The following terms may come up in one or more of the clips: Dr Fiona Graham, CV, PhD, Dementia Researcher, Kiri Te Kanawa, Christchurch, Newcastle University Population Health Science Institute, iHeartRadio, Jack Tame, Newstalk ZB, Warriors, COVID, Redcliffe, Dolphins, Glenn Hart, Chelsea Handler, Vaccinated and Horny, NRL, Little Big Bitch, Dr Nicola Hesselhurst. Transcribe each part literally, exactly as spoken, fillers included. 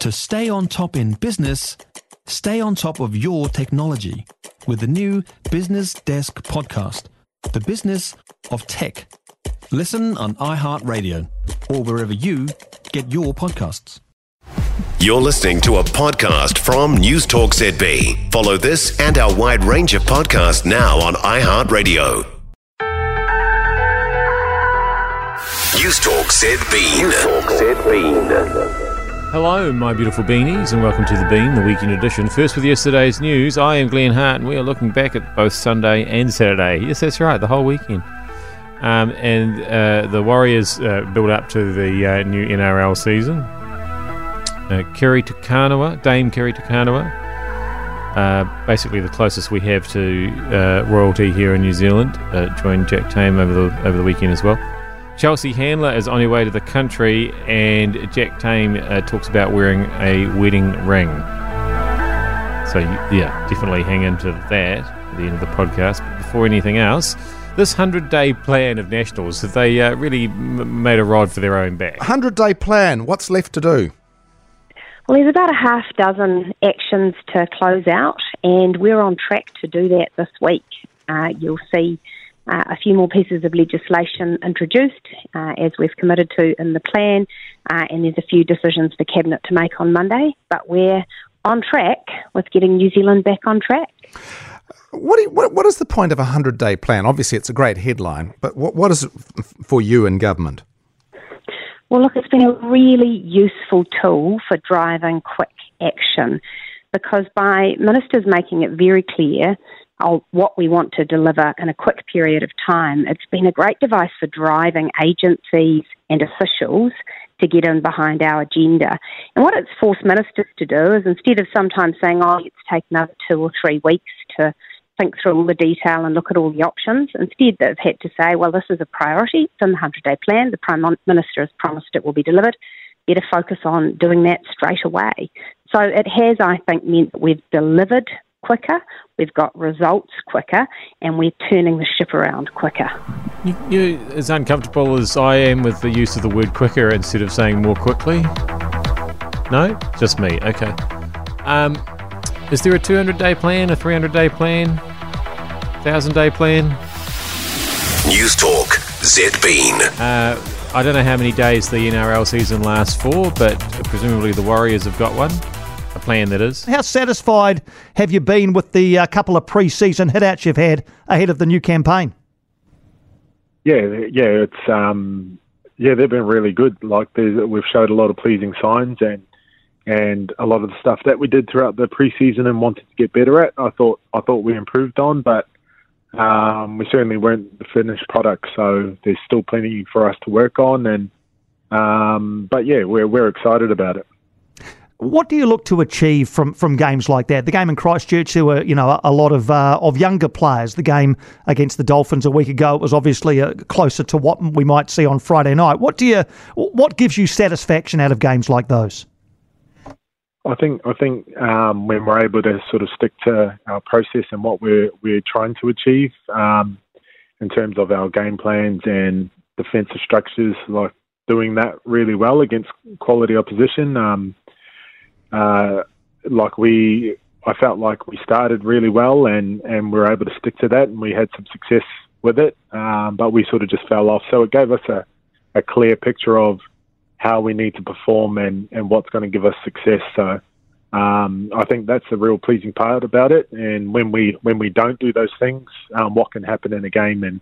To stay on top in business, stay on top of your technology with the new Business Desk podcast, The Business of Tech. Listen on iHeartRadio or wherever you get your podcasts. You're listening to a podcast from Newstalk Z B. Follow this and our wide range of podcasts now on iHeartRadio. Newstalk Z B. Newstalk Z B. Hello, my beautiful beanies, and welcome to The Bean, the weekend edition. First with yesterday's news, I am Glenn Hart, and we are looking back at both Sunday and Saturday. Yes, that's right, the whole weekend. Um, and uh, the Warriors uh, build up to the uh, new N R L season. Uh, Kiri Te Kanawa, Dame Kiri Te Kanawa, uh, basically the closest we have to uh, royalty here in New Zealand, uh, joined Jack Tame over the over the weekend as well. Chelsea Handler is on her way to the country, and Jack Tame uh, talks about wearing a wedding ring. So, yeah, definitely hang into that at the end of the podcast. But before anything else, this hundred-day plan of Nationals, they uh, really m- made a rod for their own back. hundred-day plan, what's left to do? Well, there's about a half dozen actions to close out, and we're on track to do that this week. Uh, you'll see... Uh, a few more pieces of legislation introduced, uh, as we've committed to in the plan, uh, and there's a few decisions for Cabinet to make on Monday, but we're on track with getting New Zealand back on track. What, do you, what, what is the point of a hundred-day plan? Obviously, it's a great headline, but what, what is it f- for you in government? Well, look, it's been a really useful tool for driving quick action, because by ministers making it very clear what we want to deliver in a quick period of time, it's been a great device for driving agencies and officials to get in behind our agenda. And what it's forced ministers to do is, instead of sometimes saying, oh, let's take another two or three weeks to think through all the detail and look at all the options, instead they've had to say, well, this is a priority, it's in the hundred-day plan, the Prime Minister has promised it will be delivered, better focus on doing that straight away. So it has, I think, meant that we've delivered quicker, we've got results quicker, and we're turning the ship around quicker. You, you, as uncomfortable as I am with the use of the word quicker instead of saying more quickly? No? Just me, okay. Um, is there a two hundred-day plan, a three hundred-day plan, one thousand-day plan? News Talk Z-Bean. Uh, I don't know how many days the N R L season lasts for, but presumably the Warriors have got one. A plan, that is. How satisfied have you been with the uh, couple of pre-season hit-outs you've had ahead of the new campaign? Yeah, yeah, it's um, yeah, they've been really good. Like we've showed a lot of pleasing signs, and and a lot of the stuff that we did throughout the pre-season and wanted to get better at, I thought I thought we improved on, but um, we certainly weren't the finished product. So there's still plenty for us to work on, and um, but yeah, we're we're excited about it. What do you look to achieve from, from games like that? The game in Christchurch, there were you know a lot of uh, of younger players. The game against the Dolphins a week ago, it was obviously uh, closer to what we might see on Friday night. What do you what gives you satisfaction out of games like those? I think I think um, when we're able to sort of stick to our process and what we're we're trying to achieve um, in terms of our game plans and defensive structures, like doing that really well against quality opposition. Um, Uh, like we, I felt like we started really well, and, and we were able to stick to that, and we had some success with it, um, but we sort of just fell off. So it gave us a, a clear picture of how we need to perform and, and what's going to give us success. So um, I think that's the real pleasing part about it. And when we when we don't do those things, um, what can happen in a game? And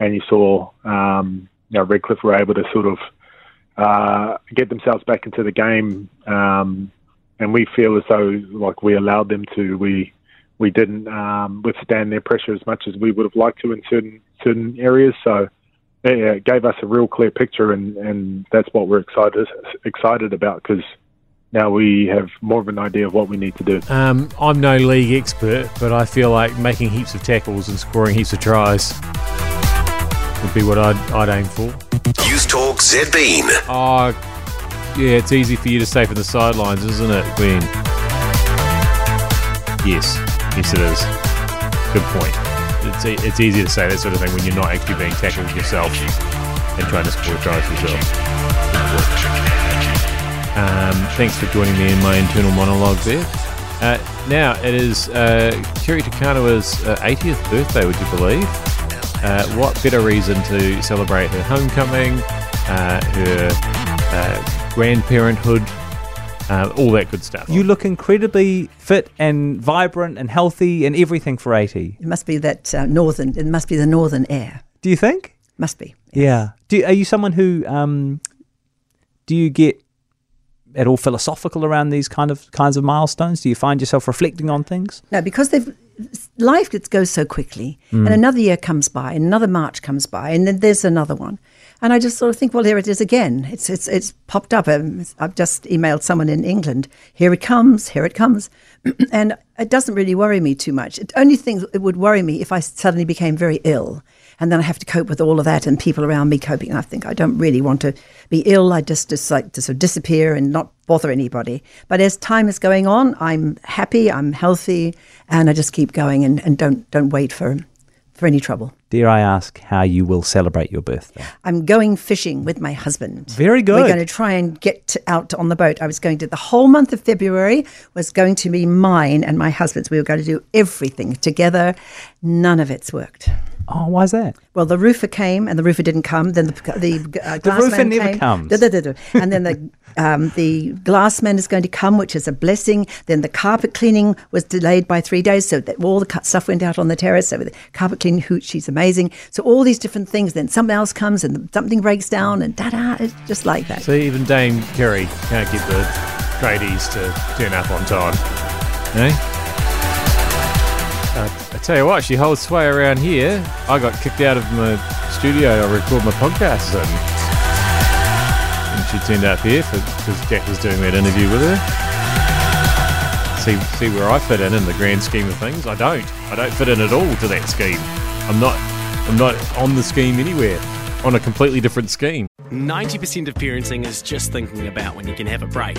and you saw, um, you know, Redcliffe were able to sort of uh, get themselves back into the game. Um, And we feel as though, like, we allowed them to. We we didn't um, withstand their pressure as much as we would have liked to in certain certain areas. So yeah, it gave us a real clear picture, and, and that's what we're excited excited about, because now we have more of an idea of what we need to do. Um, I'm no league expert, but I feel like making heaps of tackles and scoring heaps of tries would be what I'd, I'd aim for. Newstalk Z-Bean. Oh, yeah, it's easy for you to say from the sidelines, isn't it, Glenn? Yes, yes it is. Good point. It's e- it's easy to say that sort of thing when you're not actually being tackled yourself and trying to score tries yourself. Um, thanks for joining me in my internal monologue there. Uh, now, it is uh, Kiri Te Kanawa's uh, eightieth birthday, would you believe? Uh, what better reason to celebrate her homecoming, uh, her uh, grandparenthood, uh, all that good stuff. You look incredibly fit and vibrant and healthy and everything for eighty. It must be that uh, northern, it must be the northern air. Do you think? Must be. Yeah. yeah. Do you, are you someone who, um, do you get at all philosophical around these kind of kinds of milestones? Do you find yourself reflecting on things? No, because they've life it goes so quickly, mm. and another year comes by, and another March comes by, and then there's another one, and I just sort of think, well, here it is again. It's it's it's popped up. Um, I've just emailed someone in England. Here it comes. Here it comes, and it doesn't really worry me too much. It only thing it would worry me if I suddenly became very ill. And then I have to cope with all of that and people around me coping. And I think I don't really want to be ill. I just, just like to sort of disappear and not bother anybody. But as time is going on, I'm happy, I'm healthy, and I just keep going and, and don't don't wait for for any trouble. Dare I ask how you will celebrate your birthday? I'm going fishing with my husband. Very good. We're going to try and get out on the boat. I was going to, the whole month of February was going to be mine and my husband's. We were going to do everything together. None of it's worked. Oh, why is that? Well, the roofer came and the roofer didn't come. Then the the uh, the roofer never came. comes. Da, da, da, da. And then the um, the glassman is going to come, which is a blessing. Then the carpet cleaning was delayed by three days, so that all the stuff went out on the terrace. So the carpet cleaning, who she's amazing. So all these different things. Then something else comes and something breaks down, and da da. It's just like that. So even Dame Kerry can't get the tradies to turn up on time, eh? Hey? Uh, I tell you what, she holds sway around here. I got kicked out of my studio I record my podcasts in. And she turned up here because Jack was doing that interview with her. See, see where I fit in in the grand scheme of things. I don't. I don't fit in at all to that scheme. I'm not. I'm not on the scheme anywhere. On a completely different scheme. ninety percent of parenting is just thinking about when you can have a break.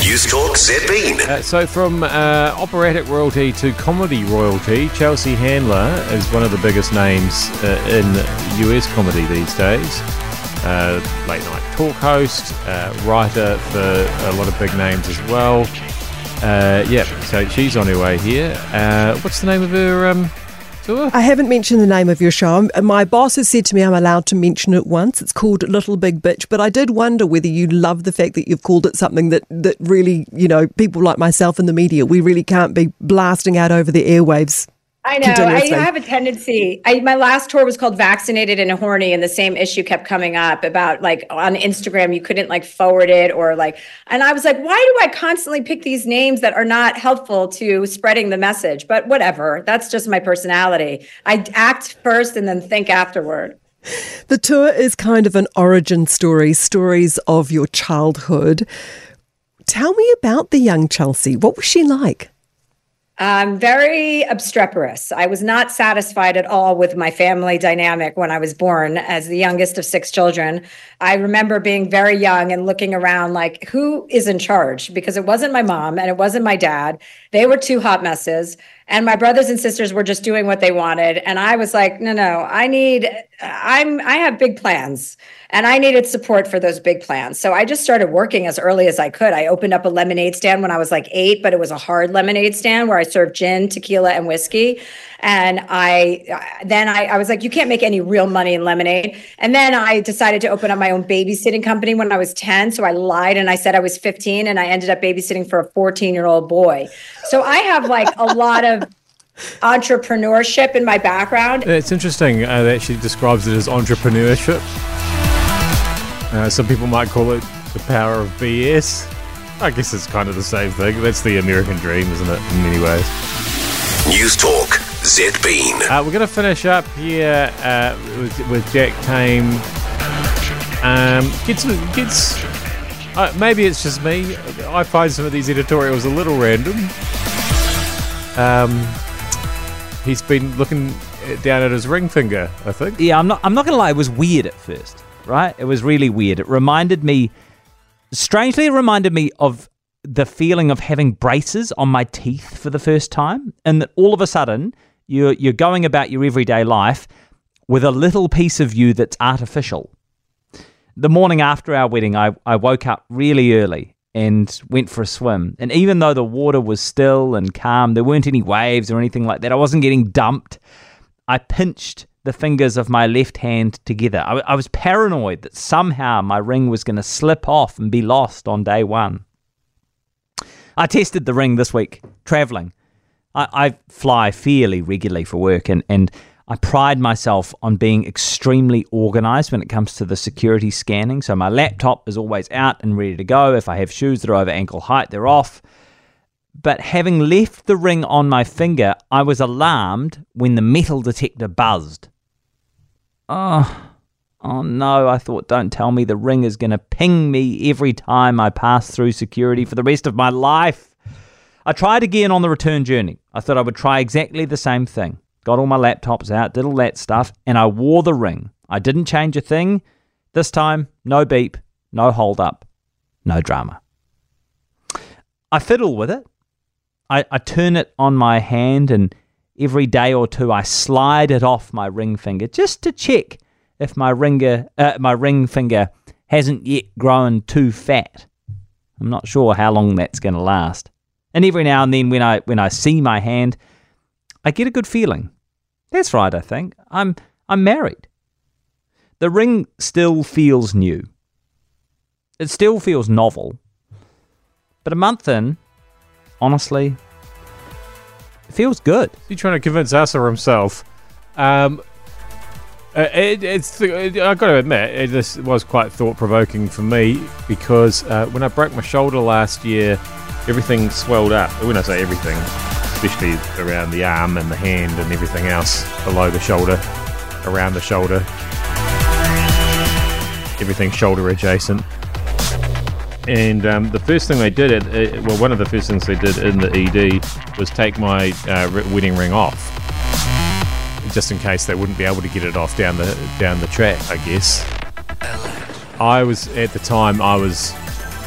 Newstalk Z B. Uh, so from uh, operatic royalty to comedy royalty, Chelsea Handler is one of the biggest names uh, in U S comedy these days. Uh, late night talk host, uh, writer for a lot of big names as well. Uh, yeah, so she's on her way here. Uh, what's the name of her... Um I haven't mentioned the name of your show. My boss has said to me I'm allowed to mention it once. It's called Little Big Bitch. But I did wonder whether you love the fact that you've called it something that, that really, you know, people like myself in the media, we really can't be blasting out over the airwaves. I know. I have a tendency. I, my last tour was called Vaccinated and Horny, and the same issue kept coming up about, like, on Instagram, you couldn't, like, forward it or, like, and I was like, why do I constantly pick these names that are not helpful to spreading the message? But whatever. That's just my personality. I act first and then think afterward. The tour is kind of an origin story, stories of your childhood. Tell me about the young Chelsea. What was she like? Um, very obstreperous. I was not satisfied at all with my family dynamic when I was born as the youngest of six children. I remember being very young and looking around like, who is in charge? Because it wasn't my mom and it wasn't my dad. They were two hot messes. And my brothers and sisters were just doing what they wanted. And I was like, no, no, I need, I'm, I have big plans and I needed support for those big plans. So I just started working as early as I could. I opened up a lemonade stand when I was like eight, but it was a hard lemonade stand where I served gin, tequila, and whiskey. And I, then I, I was like, you can't make any real money in lemonade. And then I decided to open up my own babysitting company when I was ten. So I lied and I said I was fifteen and I ended up babysitting for a fourteen year old boy. So I have like a lot of entrepreneurship in my background. It's interesting uh, that she describes it as entrepreneurship. Uh, some people might call it the power of B S. I guess it's kind of the same thing. That's the American dream, isn't it, in many ways? Newstalk Z B. Uh, we're going to finish up here uh, with, with Jack Tame. Um, gets gets. Uh, maybe it's just me. I find some of these editorials a little random. Um, he's been looking down at his ring finger, I think. Yeah, I'm not. I'm not gonna lie. It was weird at first, right? It was really weird. It reminded me, strangely, it reminded me of the feeling of having braces on my teeth for the first time, and that all of a sudden you're you're going about your everyday life with a little piece of you that's artificial. The morning after our wedding, I, I woke up really early and went for a swim. And even though the water was still and calm, there weren't any waves or anything like that. I wasn't getting dumped. I pinched the fingers of my left hand together. I, I was paranoid that somehow my ring was going to slip off and be lost on day one. I tested the ring this week, traveling. I, I fly fairly regularly for work, and, and I pride myself on being extremely organized when it comes to the security scanning. So my laptop is always out and ready to go. If I have shoes that are over ankle height, they're off. But having left the ring on my finger, I was alarmed when the metal detector buzzed. Oh, oh no, I thought, don't tell me the ring is going to ping me every time I pass through security for the rest of my life. I tried again on the return journey. I thought I would try exactly the same thing. Got all my laptops out, did all that stuff, and I wore the ring. I didn't change a thing. This time, no beep, no hold up, no drama. I fiddle with it. I, I turn it on my hand, and every day or two I slide it off my ring finger just to check if my ringer, uh, my ring finger hasn't yet grown too fat. I'm not sure how long that's going to last. And every now and then when I when I see my hand, I get a good feeling. That's right, I think. I'm I'm married. The ring still feels new. It still feels novel. But a month in, honestly, it feels good. You're trying to convince us or himself. Um, it, it's it, I've got to admit, it, this was quite thought-provoking for me because uh, when I broke my shoulder last year, everything swelled up. When I say everything, especially around the arm and the hand and everything else below the shoulder, around the shoulder, everything shoulder adjacent. And um, the first thing they did, at, uh, well, one of the first things they did in the E D was take my uh, wedding ring off, just in case they wouldn't be able to get it off down the down the track, I guess. I was at the time I was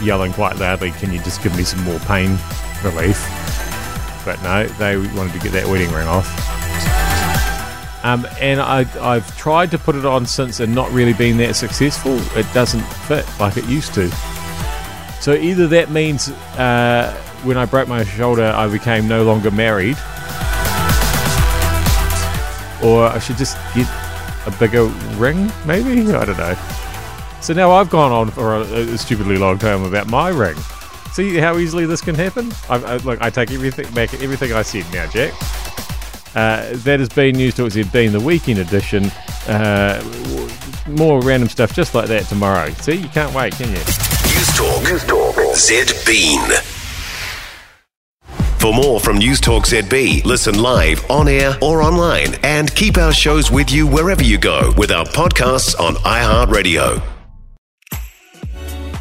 yelling quite loudly, "Can you just give me some more pain relief?" But no, they wanted to get that wedding ring off. Um, and I, I've tried to put it on since and not really been that successful. It doesn't fit like it used to. So either that means uh, when I broke my shoulder, I became no longer married, or I should just get a bigger ring, maybe? I don't know. So now I've gone on for a, a stupidly long time about my ring. See how easily this can happen? I, I, look, I take everything back, everything I said now, Jack. Uh, that has been Newstalk Z B, the weekend edition. Uh, more random stuff just like that tomorrow. See, you can't wait, can you? Newstalk, Newstalk Z B. For more from Newstalk Z B, listen live, on air or online, and keep our shows with you wherever you go with our podcasts on iHeartRadio.